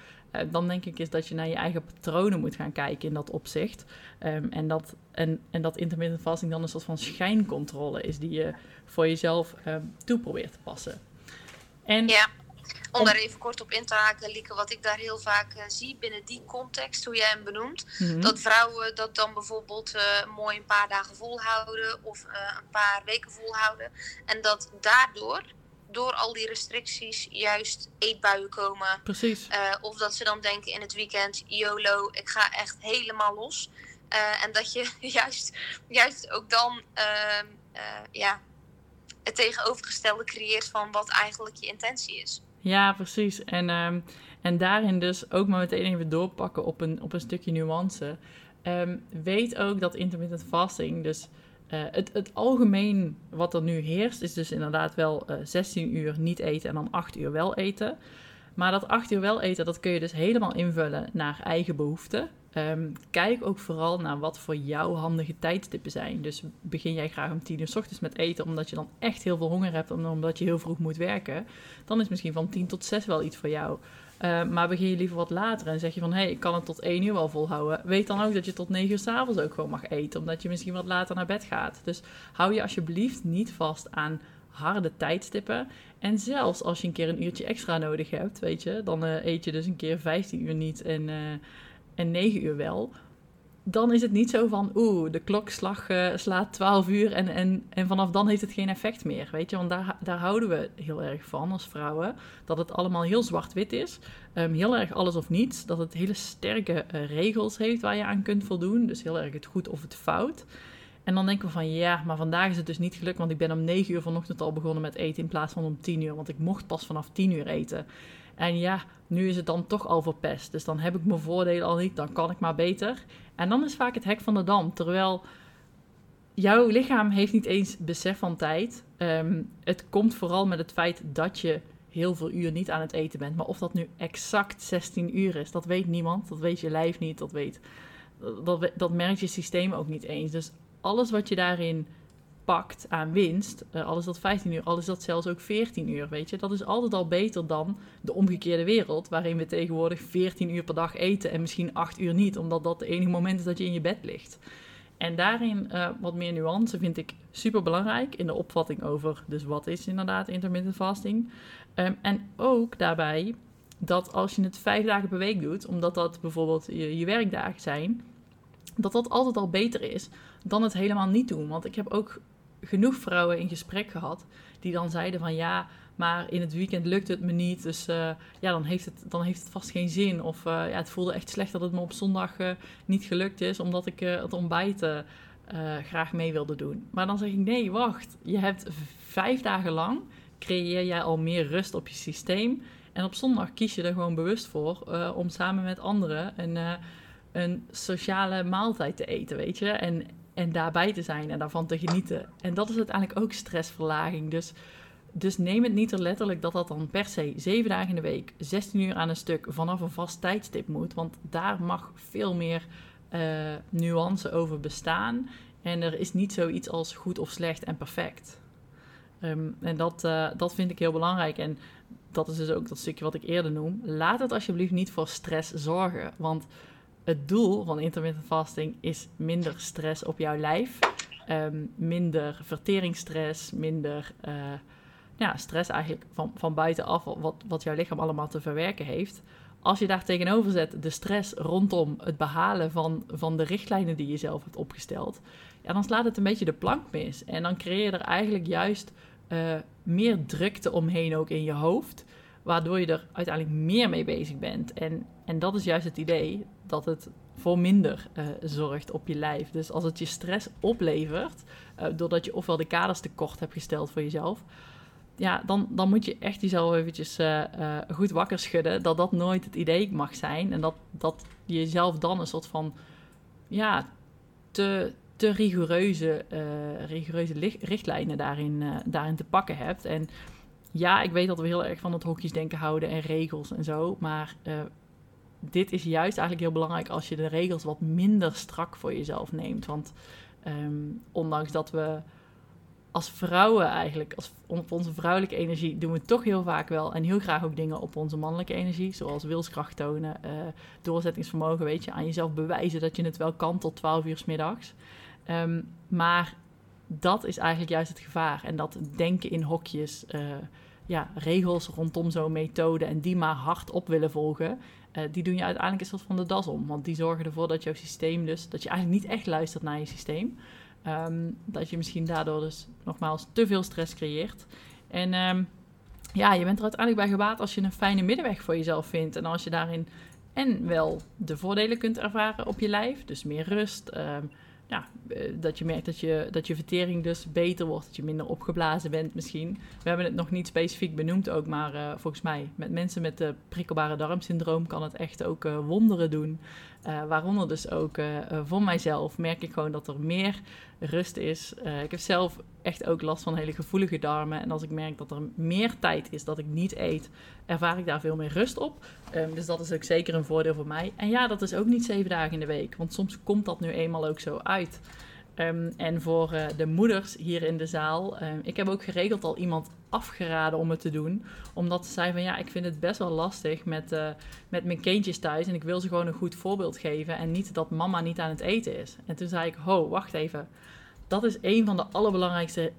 dan denk ik is dat je naar je eigen patronen moet gaan kijken in dat opzicht. En dat intermittent fasting dan een soort van schijncontrole is... die je voor jezelf toe probeert te passen. En ja, om daar even kort op in te haken, Lieke... wat ik daar heel vaak zie binnen die context, hoe jij hem benoemt... Mm-hmm. Dat vrouwen dat dan bijvoorbeeld mooi een paar dagen volhouden... of een paar weken volhouden. En dat daardoor, door al die restricties, juist eetbuien komen. Precies. Of dat ze dan denken in het weekend, YOLO, ik ga echt helemaal los. En dat je juist ook dan... het tegenovergestelde creëert van wat eigenlijk je intentie is. Ja, precies. En daarin dus ook maar meteen even doorpakken op een stukje nuance. Weet ook dat intermittent fasting, dus het algemeen wat er nu heerst, is dus inderdaad wel 16 uur niet eten en dan 8 uur wel eten. Maar dat 8 uur wel eten, dat kun je dus helemaal invullen naar eigen behoeften. Kijk ook vooral naar wat voor jou handige tijdstippen zijn. Dus begin jij graag om 10 uur 's ochtends met eten, omdat je dan echt heel veel honger hebt, omdat je heel vroeg moet werken. Dan is misschien van 10 tot 6 wel iets voor jou. Maar begin je liever wat later en zeg je van, ik kan het tot 1 uur wel volhouden. Weet dan ook dat je tot 9 uur 's avonds ook gewoon mag eten, omdat je misschien wat later naar bed gaat. Dus hou je alsjeblieft niet vast aan harde tijdstippen. En zelfs als je een keer een uurtje extra nodig hebt, weet je, dan eet je dus een keer 15 uur niet en 9 uur wel. Dan is het niet zo van, de klokslag slaat 12 uur en vanaf dan heeft het geen effect meer, weet je. Want daar houden we heel erg van als vrouwen. Dat het allemaal heel zwart-wit is. Heel erg alles of niets. Dat het hele sterke regels heeft waar je aan kunt voldoen. Dus heel erg het goed of het fout. En dan denken we van, maar vandaag is het dus niet gelukt, want ik ben om 9 uur vanochtend al begonnen met eten in plaats van om 10 uur. Want ik mocht pas vanaf 10 uur eten. En nu is het dan toch al verpest. Dus dan heb ik mijn voordelen al niet, dan kan ik maar beter. En dan is vaak het hek van de dam. Terwijl jouw lichaam heeft niet eens besef van tijd. Het komt vooral met het feit dat je heel veel uur niet aan het eten bent. Maar of dat nu exact 16 uur is, dat weet niemand. Dat weet je lijf niet, dat merkt je systeem ook niet eens. Dus alles wat je daarin pakt aan winst, al is dat 15 uur, al is dat zelfs ook 14 uur, weet je. Dat is altijd al beter dan de omgekeerde wereld, waarin we tegenwoordig 14 uur per dag eten en misschien 8 uur niet, omdat dat het enige moment is dat je in je bed ligt. En daarin wat meer nuance vind ik super belangrijk in de opvatting over dus wat is inderdaad intermittent fasting. En ook daarbij dat als je het 5 dagen per week doet, omdat dat bijvoorbeeld je werkdagen zijn, dat altijd al beter is dan het helemaal niet doen. Want ik heb ook genoeg vrouwen in gesprek gehad die dan zeiden van maar in het weekend lukt het me niet, dus dan heeft het vast geen zin. Of het voelde echt slecht dat het me op zondag niet gelukt is, omdat ik het ontbijt graag mee wilde doen. Maar dan zeg ik, nee, wacht, je hebt 5 dagen lang, creëer jij al meer rust op je systeem. En op zondag kies je er gewoon bewust voor om samen met anderen een sociale maaltijd te eten, weet je. En daarbij te zijn en daarvan te genieten. En dat is uiteindelijk ook stressverlaging. Dus neem het niet te letterlijk dat dan per se 7 dagen in de week, 16 uur aan een stuk, vanaf een vast tijdstip moet. Want daar mag veel meer nuance over bestaan. En er is niet zoiets als goed of slecht en perfect. En dat vind ik heel belangrijk. En dat is dus ook dat stukje wat ik eerder noem. Laat het alsjeblieft niet voor stress zorgen. Want het doel van intermittent fasting is minder stress op jouw lijf. Minder verteringsstress, minder stress eigenlijk van buitenaf, wat jouw lichaam allemaal te verwerken heeft. Als je daar tegenover zet de stress rondom het behalen van de richtlijnen die je zelf hebt opgesteld, dan slaat het een beetje de plank mis. En dan creëer je er eigenlijk juist meer drukte omheen ook in je hoofd, waardoor je er uiteindelijk meer mee bezig bent. En dat is juist het idee, dat het voor minder zorgt op je lijf. Dus als het je stress oplevert, doordat je ofwel de kaders tekort hebt gesteld voor jezelf, dan moet je echt jezelf eventjes goed wakker schudden, dat nooit het idee mag zijn. En dat je jezelf dan een soort van te rigoureuze richtlijnen daarin te pakken hebt. En ik weet dat we heel erg van het hokjesdenken houden en regels en zo, maar dit is juist eigenlijk heel belangrijk als je de regels wat minder strak voor jezelf neemt. Want ondanks dat we als vrouwen eigenlijk, op onze vrouwelijke energie, doen we toch heel vaak wel en heel graag ook dingen op onze mannelijke energie. Zoals wilskracht tonen, doorzettingsvermogen, weet je, aan jezelf bewijzen dat je het wel kan tot 12 uur 's middags. Maar dat is eigenlijk juist het gevaar. En dat denken in hokjes, regels rondom zo'n methode en die maar hard op willen volgen, die doen je uiteindelijk een soort van de das om. Want die zorgen ervoor dat jouw systeem dus, dat je eigenlijk niet echt luistert naar je systeem. Dat je misschien daardoor dus nogmaals te veel stress creëert. En je bent er uiteindelijk bij gebaat als je een fijne middenweg voor jezelf vindt. En als je daarin en wel de voordelen kunt ervaren op je lijf. Dus meer rust, ja, dat je merkt dat je vertering dus beter wordt, dat je minder opgeblazen bent misschien. We hebben het nog niet specifiek benoemd ook, maar volgens mij met mensen met prikkelbare darmsyndroom kan het echt ook wonderen doen. Waaronder dus ook voor mijzelf merk ik gewoon dat er meer rust is. Ik heb zelf echt ook last van hele gevoelige darmen. En als ik merk dat er meer tijd is dat ik niet eet, ervaar ik daar veel meer rust op. Dus dat is ook zeker een voordeel voor mij. En ja, dat is ook niet 7 dagen in de week. Want soms komt dat nu eenmaal ook zo uit. En voor de moeders hier in de zaal. Ik heb ook geregeld al iemand afgeraden om het te doen. Omdat ze zei van ja, ik vind het best wel lastig met mijn kindjes thuis. En ik wil ze gewoon een goed voorbeeld geven. En niet dat mama niet aan het eten is. En toen zei ik, wacht even. Dat is een van de allerbelangrijkste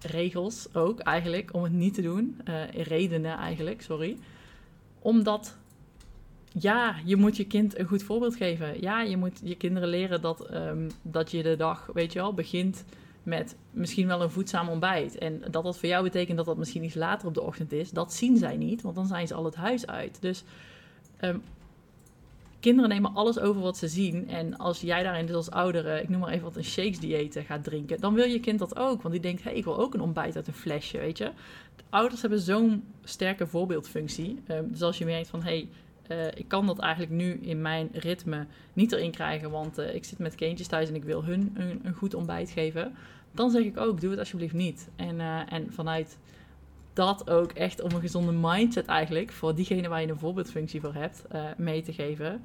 regels ook eigenlijk. Om het niet te doen. Redenen eigenlijk, sorry. Omdat... ja, je moet je kind een goed voorbeeld geven. Ja, je moet je kinderen leren dat je de dag, weet je wel, begint met misschien wel een voedzaam ontbijt. En dat voor jou betekent dat dat misschien iets later op de ochtend is. Dat zien zij niet, want dan zijn ze al het huis uit. Dus kinderen nemen alles over wat ze zien. En als jij daarin dus als ouder, ik noem maar even wat, een shakes-dieet gaat drinken, dan wil je kind dat ook. Want die denkt, hé, ik wil ook een ontbijt uit een flesje, weet je. De ouders hebben zo'n sterke voorbeeldfunctie. Dus als je merkt van, hé... ik kan dat eigenlijk nu in mijn ritme niet erin krijgen, want ik zit met kindjes thuis en ik wil hun een goed ontbijt geven. Dan zeg ik ook, doe het alsjeblieft niet. En vanuit dat ook echt om een gezonde mindset eigenlijk, voor diegene waar je een voorbeeldfunctie voor hebt, mee te geven.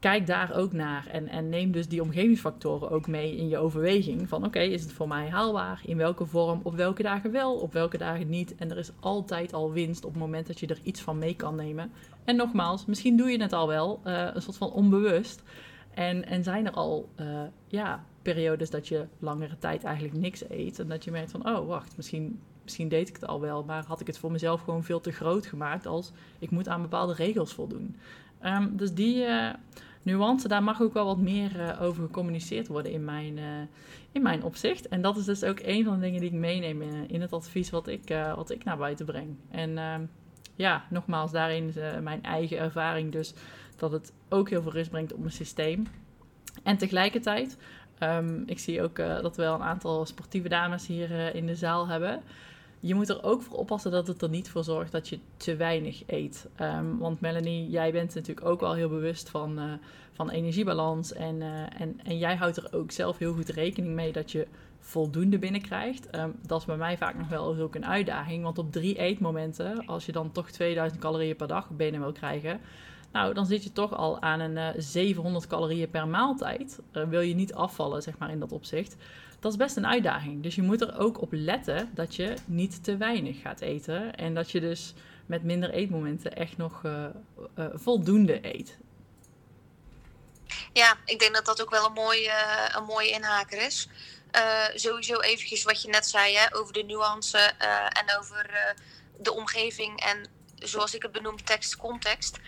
Kijk daar ook naar en neem dus die omgevingsfactoren ook mee in je overweging. Van oké, is het voor mij haalbaar? In welke vorm? Op welke dagen wel? Op welke dagen niet? En er is altijd al winst op het moment dat je er iets van mee kan nemen. En nogmaals, misschien doe je het al wel, een soort van onbewust. En zijn er al periodes dat je langere tijd eigenlijk niks eet. En dat je merkt van wacht, misschien deed ik het al wel. Maar had ik het voor mezelf gewoon veel te groot gemaakt als ik moet aan bepaalde regels voldoen. Dus die nuance, daar mag ook wel wat meer over gecommuniceerd worden in mijn opzicht. En dat is dus ook een van de dingen die ik meeneem in het advies wat ik naar buiten breng. En nogmaals, daarin is mijn eigen ervaring dus dat het ook heel veel rust brengt op mijn systeem. En tegelijkertijd, ik zie ook dat we wel een aantal sportieve dames hier in de zaal hebben... Je moet er ook voor oppassen dat het er niet voor zorgt dat je te weinig eet. Want Melanie, jij bent natuurlijk ook wel heel bewust van energiebalans. En jij houdt er ook zelf heel goed rekening mee dat je voldoende binnenkrijgt. Dat is bij mij vaak nog wel ook een uitdaging. Want op 3 eetmomenten, als je dan toch 2000 calorieën per dag binnen wil krijgen... nou, dan zit je toch al aan een 700 calorieën per maaltijd. Wil je niet afvallen, zeg maar, in dat opzicht. Dat is best een uitdaging. Dus je moet er ook op letten dat je niet te weinig gaat eten. En dat je dus met minder eetmomenten echt nog voldoende eet. Ja, ik denk dat dat ook wel een mooie inhaker is. Sowieso eventjes wat je net zei, hè, over de nuance en over de omgeving en... zoals ik het benoem, tekst, context.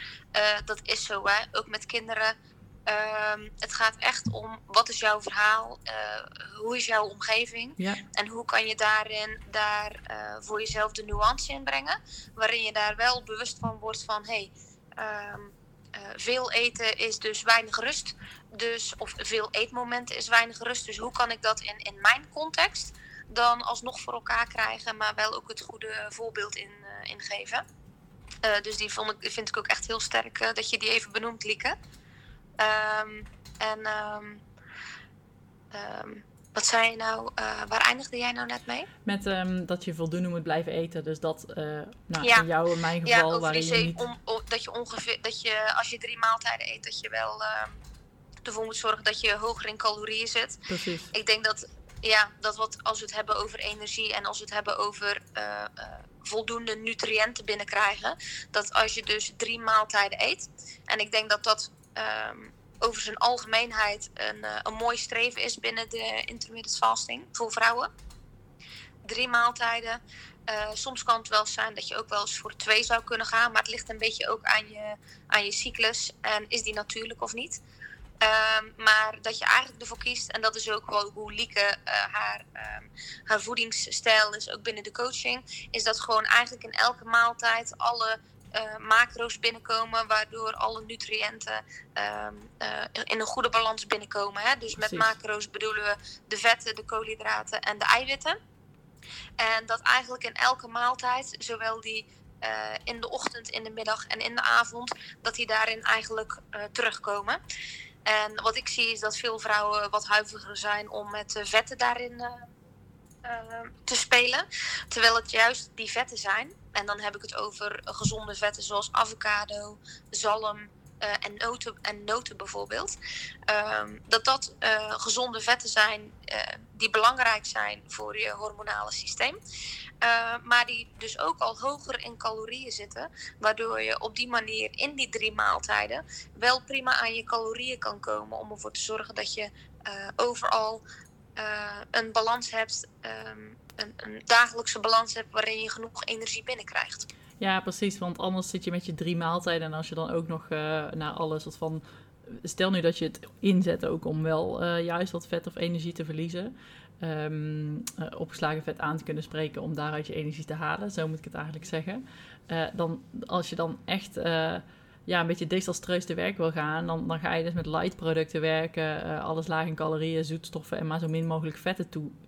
Dat is zo, hè. Ook met kinderen. Het gaat echt om, wat is jouw verhaal? Hoe is jouw omgeving? Ja. En hoe kan je daar voor jezelf de nuance in brengen? Waarin je daar wel bewust van wordt van... veel eten is dus weinig rust. Of veel eetmomenten is weinig rust. Dus hoe kan ik dat in mijn context dan alsnog voor elkaar krijgen... maar wel ook het goede voorbeeld in geven? Dus die vind ik ook echt heel sterk dat je die even benoemt, Lieke. Wat zei je nou? Waar eindigde jij nou net mee? Met dat je voldoende moet blijven eten. Dus dat in jou en mijn geval... Ja, waarin je niet... dat je ongeveer, als je 3 maaltijden eet, dat je wel ervoor moet zorgen dat je hoger in calorieën zit. Precies. Ik denk dat... Ja, dat als we het hebben over energie en als we het hebben over voldoende nutriënten binnenkrijgen. Dat als je dus 3 maaltijden eet. En ik denk dat dat over zijn algemeenheid een mooi streven is binnen de intermittent fasting voor vrouwen. 3 maaltijden. Soms kan het wel zijn dat je ook wel eens voor 2 zou kunnen gaan. Maar het ligt een beetje ook aan je cyclus. En is die natuurlijk of niet? Maar dat je eigenlijk ervoor kiest, en dat is ook wel hoe Lieke haar voedingsstijl is, ook binnen de coaching, is dat gewoon eigenlijk in elke maaltijd alle macro's binnenkomen, waardoor alle nutriënten in een goede balans binnenkomen. Hè? Dus met macro's bedoelen we de vetten, de koolhydraten en de eiwitten. En dat eigenlijk in elke maaltijd, zowel die in de ochtend, in de middag en in de avond, dat die daarin eigenlijk terugkomen. En wat ik zie is dat veel vrouwen wat huiveriger zijn om met vetten daarin te spelen. Terwijl het juist die vetten zijn. En dan heb ik het over gezonde vetten zoals avocado, zalm en noten bijvoorbeeld. Dat gezonde vetten zijn die belangrijk zijn voor je hormonale systeem. Maar die dus ook al hoger in calorieën zitten. Waardoor je op die manier in die 3 maaltijden wel prima aan je calorieën kan komen. Om ervoor te zorgen dat je overal een balans hebt. Een dagelijkse balans hebt waarin je genoeg energie binnenkrijgt. Ja, precies. Want anders zit je met je 3 maaltijden. En als je dan ook nog naar alles wat van... Stel nu dat je het inzet ook om wel juist wat vet of energie te verliezen. Opgeslagen vet aan te kunnen spreken om daaruit je energie te halen. Zo moet ik het eigenlijk zeggen. Dan, als je dan echt een beetje desastreus te werk wil gaan... Dan ga je dus met light producten werken. Alles laag in calorieën, zoetstoffen en maar zo min mogelijk vetten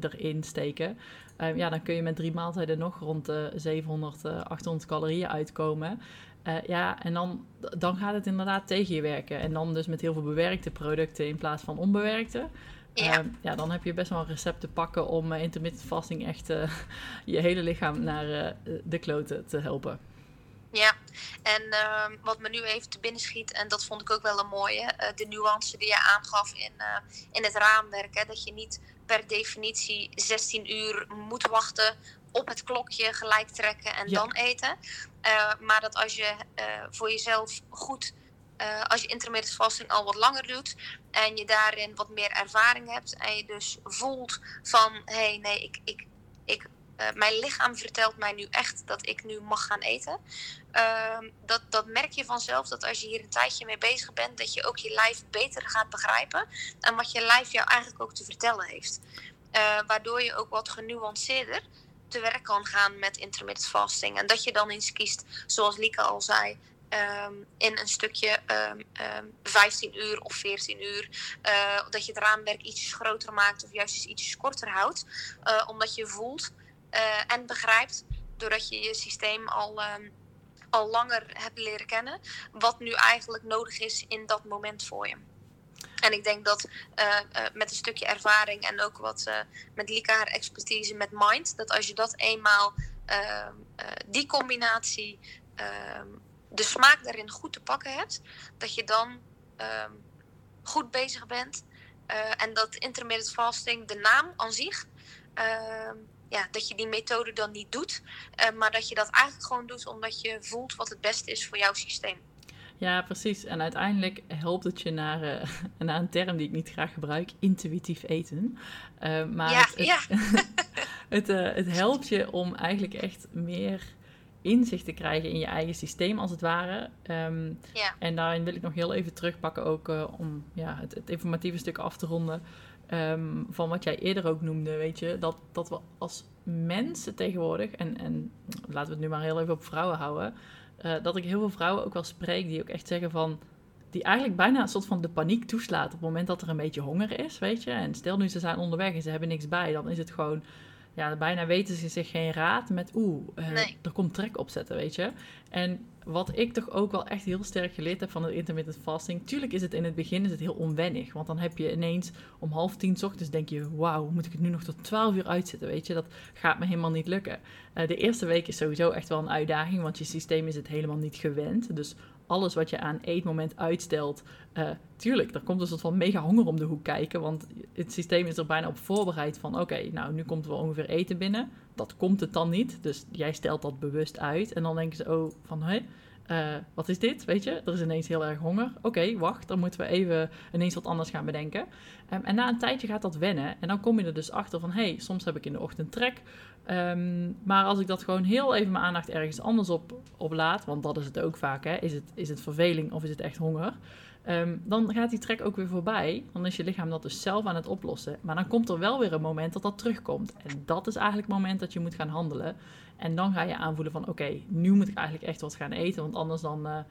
erin steken. Dan kun je met 3 maaltijden nog rond de 700, 800 calorieën uitkomen... en dan gaat het inderdaad tegen je werken. En dan dus met heel veel bewerkte producten in plaats van onbewerkte. Ja. Dan heb je best wel een recept te pakken om intermittent fasting echt je hele lichaam naar de kloten te helpen. Ja, en wat me nu even te binnen schiet, en dat vond ik ook wel een mooie, de nuance die je aangaf in het raamwerk. Hè, dat je niet per definitie 16 uur moet wachten, op het klokje gelijk trekken en dan eten. Maar dat als je voor jezelf goed... als je intermittent fasting al wat langer doet... en je daarin wat meer ervaring hebt... en je dus voelt van... mijn lichaam vertelt mij nu echt dat ik nu mag gaan eten. Dat merk je vanzelf, dat als je hier een tijdje mee bezig bent... dat je ook je lijf beter gaat begrijpen... en wat je lijf jou eigenlijk ook te vertellen heeft. Waardoor je ook wat genuanceerder... te werk kan gaan met intermittent fasting. En dat je dan eens kiest, zoals Lieke al zei... in een stukje 15 uur of 14 uur... dat je het raamwerk ietsjes groter maakt... of juist eens ietsjes korter houdt. Omdat je voelt en begrijpt... doordat je je systeem al langer hebt leren kennen... wat nu eigenlijk nodig is in dat moment voor je. En ik denk dat met een stukje ervaring en ook wat met Lieke haar expertise met mind... dat als je dat eenmaal, die combinatie, de smaak daarin goed te pakken hebt... dat je dan goed bezig bent. En dat intermittent fasting, de naam aan zich... dat je die methode dan niet doet. Maar dat je dat eigenlijk gewoon doet omdat je voelt wat het beste is voor jouw systeem. Ja, precies. En uiteindelijk helpt het je naar een term die ik niet graag gebruik, intuïtief eten. Het helpt je om eigenlijk echt meer inzicht te krijgen in je eigen systeem, als het ware. En daarin wil ik nog heel even terugpakken ook om het informatieve stuk af te ronden. Van wat jij eerder ook noemde, weet je, dat we als mensen tegenwoordig, en laten we het nu maar heel even op vrouwen houden, dat ik heel veel vrouwen ook wel spreek die ook echt zeggen van... die eigenlijk bijna een soort van de paniek toeslaat op het moment dat er een beetje honger is, weet je. En stel nu ze zijn onderweg en ze hebben niks bij, dan is het gewoon... ja, bijna weten ze zich geen raad met er komt trek opzetten, weet je. En wat ik toch ook wel echt heel sterk geleerd heb van het intermittent fasting... tuurlijk is het in het begin heel onwennig. Want dan heb je ineens om 9:30 's ochtends denk je... wauw, moet ik het nu nog tot 12 uur uitzitten, weet je. Dat gaat me helemaal niet lukken. De eerste week is sowieso echt wel een uitdaging... want je systeem is het helemaal niet gewend. Dus alles wat je aan eetmoment uitstelt... tuurlijk, er komt een soort van mega honger om de hoek kijken... want het systeem is er bijna op voorbereid van... nu komt er wel ongeveer eten binnen... dat komt het dan niet. Dus jij stelt dat bewust uit. En dan denken ze, wat is dit? Weet je, er is ineens heel erg honger. Oké, wacht, dan moeten we even ineens wat anders gaan bedenken. En na een tijdje gaat dat wennen. En dan kom je er dus achter van, soms heb ik in de ochtend trek. Maar als ik dat gewoon heel even mijn aandacht ergens anders op laat... want dat is het ook vaak, hè. Is het verveling of is het echt honger? Dan gaat die trek ook weer voorbij. Dan is je lichaam dat dus zelf aan het oplossen. Maar dan komt er wel weer een moment dat dat terugkomt. En dat is eigenlijk het moment dat je moet gaan handelen. En dan ga je aanvoelen van oké, nu moet ik eigenlijk echt wat gaan eten. Want anders dan,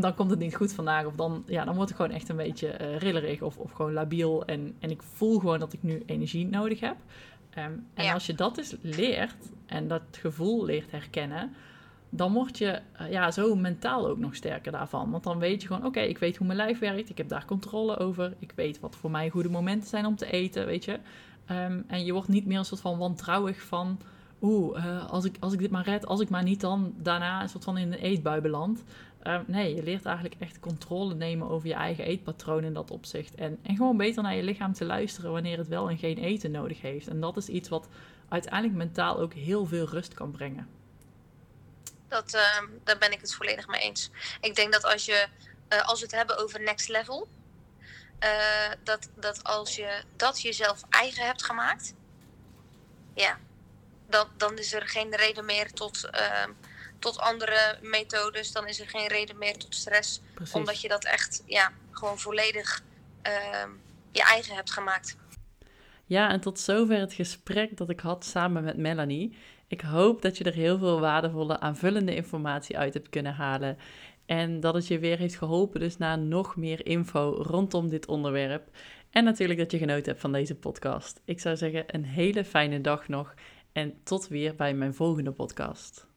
dan komt het niet goed vandaag. Of dan, dan word ik gewoon echt een beetje rillerig of gewoon labiel. En ik voel gewoon dat ik nu energie nodig heb. En als je dat dus leert en dat gevoel leert herkennen, dan word je zo mentaal ook nog sterker daarvan. Want dan weet je gewoon, oké, ik weet hoe mijn lijf werkt. Ik heb daar controle over. Ik weet wat voor mij goede momenten zijn om te eten, weet je. En je wordt niet meer een soort van wantrouwig van, als ik dit maar red, als ik maar niet dan daarna een soort van in een eetbui beland. Nee, je leert eigenlijk echt controle nemen over je eigen eetpatroon in dat opzicht. En gewoon beter naar je lichaam te luisteren wanneer het wel en geen eten nodig heeft. En dat is iets wat uiteindelijk mentaal ook heel veel rust kan brengen. Daar ben ik het volledig mee eens. Ik denk dat als we het hebben over next level, dat als je dat jezelf eigen hebt gemaakt, dan is er geen reden meer tot andere methodes. Dan is er geen reden meer tot stress. Precies. Omdat je dat echt gewoon volledig je eigen hebt gemaakt. Ja, en tot zover het gesprek dat ik had samen met Melanie. Ik hoop dat je er heel veel waardevolle, aanvullende informatie uit hebt kunnen halen. En dat het je weer heeft geholpen dus naar nog meer info rondom dit onderwerp. En natuurlijk dat je genoten hebt van deze podcast. Ik zou zeggen, een hele fijne dag nog. En tot weer bij mijn volgende podcast.